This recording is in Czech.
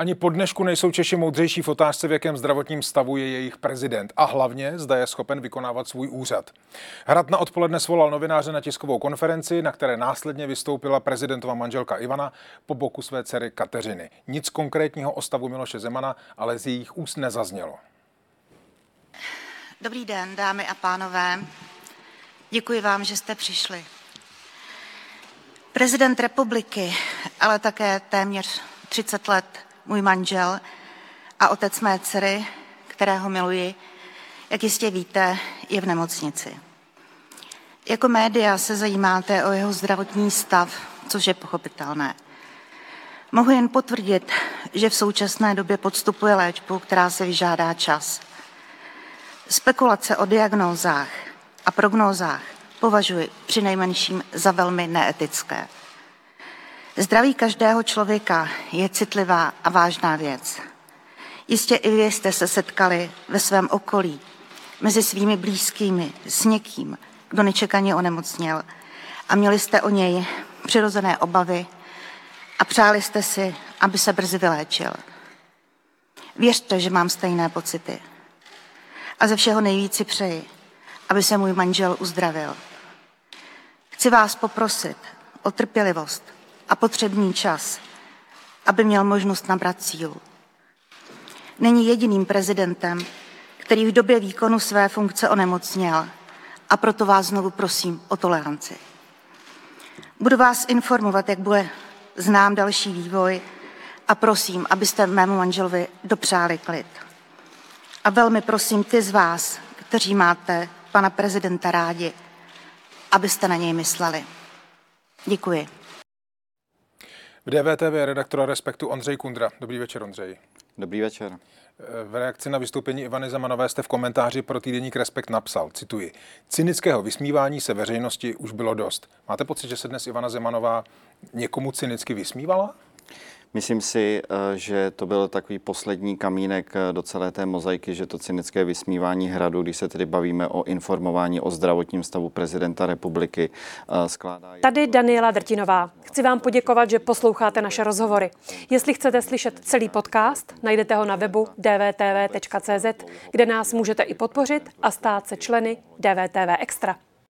Ani po dnešku nejsou Češi moudřejší v otázce, v jakém zdravotním stavu je jejich prezident a hlavně zda je schopen vykonávat svůj úřad. Hrad na odpoledne svolal novináře na tiskovou konferenci, na které následně vystoupila prezidentova manželka Ivana po boku své dcery Kateřiny. Nic konkrétního o stavu Miloše Zemana ale z jejich úst nezaznělo. Dobrý den, dámy a pánové. Děkuji vám, že jste přišli. Prezident republiky, ale také téměř 30 let můj manžel a otec mé dcery, kterého miluji, jak jistě víte, je v nemocnici. Jako média se zajímáte o jeho zdravotní stav, což je pochopitelné. Mohu jen potvrdit, že v současné době podstupuje léčbu, která se vyžádá čas. Spekulace o diagnózách a prognózách považuji přinejmenším za velmi neetické. Zdraví každého člověka je citlivá a vážná věc. Jistě i vy jste se setkali ve svém okolí, mezi svými blízkými, s někým, kdo nečekaně onemocněl a měli jste o něj přirozené obavy a přáli jste si, aby se brzy vyléčil. Věřte, že mám stejné pocity. A ze všeho nejvíc přeji, aby se můj manžel uzdravil. Chci vás poprosit o trpělivost a potřebný čas, aby měl možnost nabrat sílu. Není jediným prezidentem, který v době výkonu své funkce onemocněl, a proto vás znovu prosím o toleranci. Budu vás informovat, jak bude znám další vývoj a prosím, abyste mému manželovi dopřáli klid. A velmi prosím ty z vás, kteří máte pana prezidenta rádi, abyste na něj mysleli. Děkuji. V DVTV je redaktora Respektu Ondřej Kundra. Dobrý večer, Ondřej. Dobrý večer. V reakci na vystoupení Ivany Zemanové jste v komentáři pro týdeník Respekt napsal, cituji, cynického vysmívání se veřejnosti už bylo dost. Máte pocit, že se dnes Ivana Zemanová někomu cynicky vysmívala? Myslím si, že to byl takový poslední kamínek do celé té mozaiky, že to cynické vysmívání hradu, když se tedy bavíme o informování o zdravotním stavu prezidenta republiky, skládá... Tady Daniela Drtinová. Chci vám poděkovat, že posloucháte naše rozhovory. Jestli chcete slyšet celý podcast, najdete ho na webu dvtv.cz, kde nás můžete i podpořit a stát se členy DVTV Extra.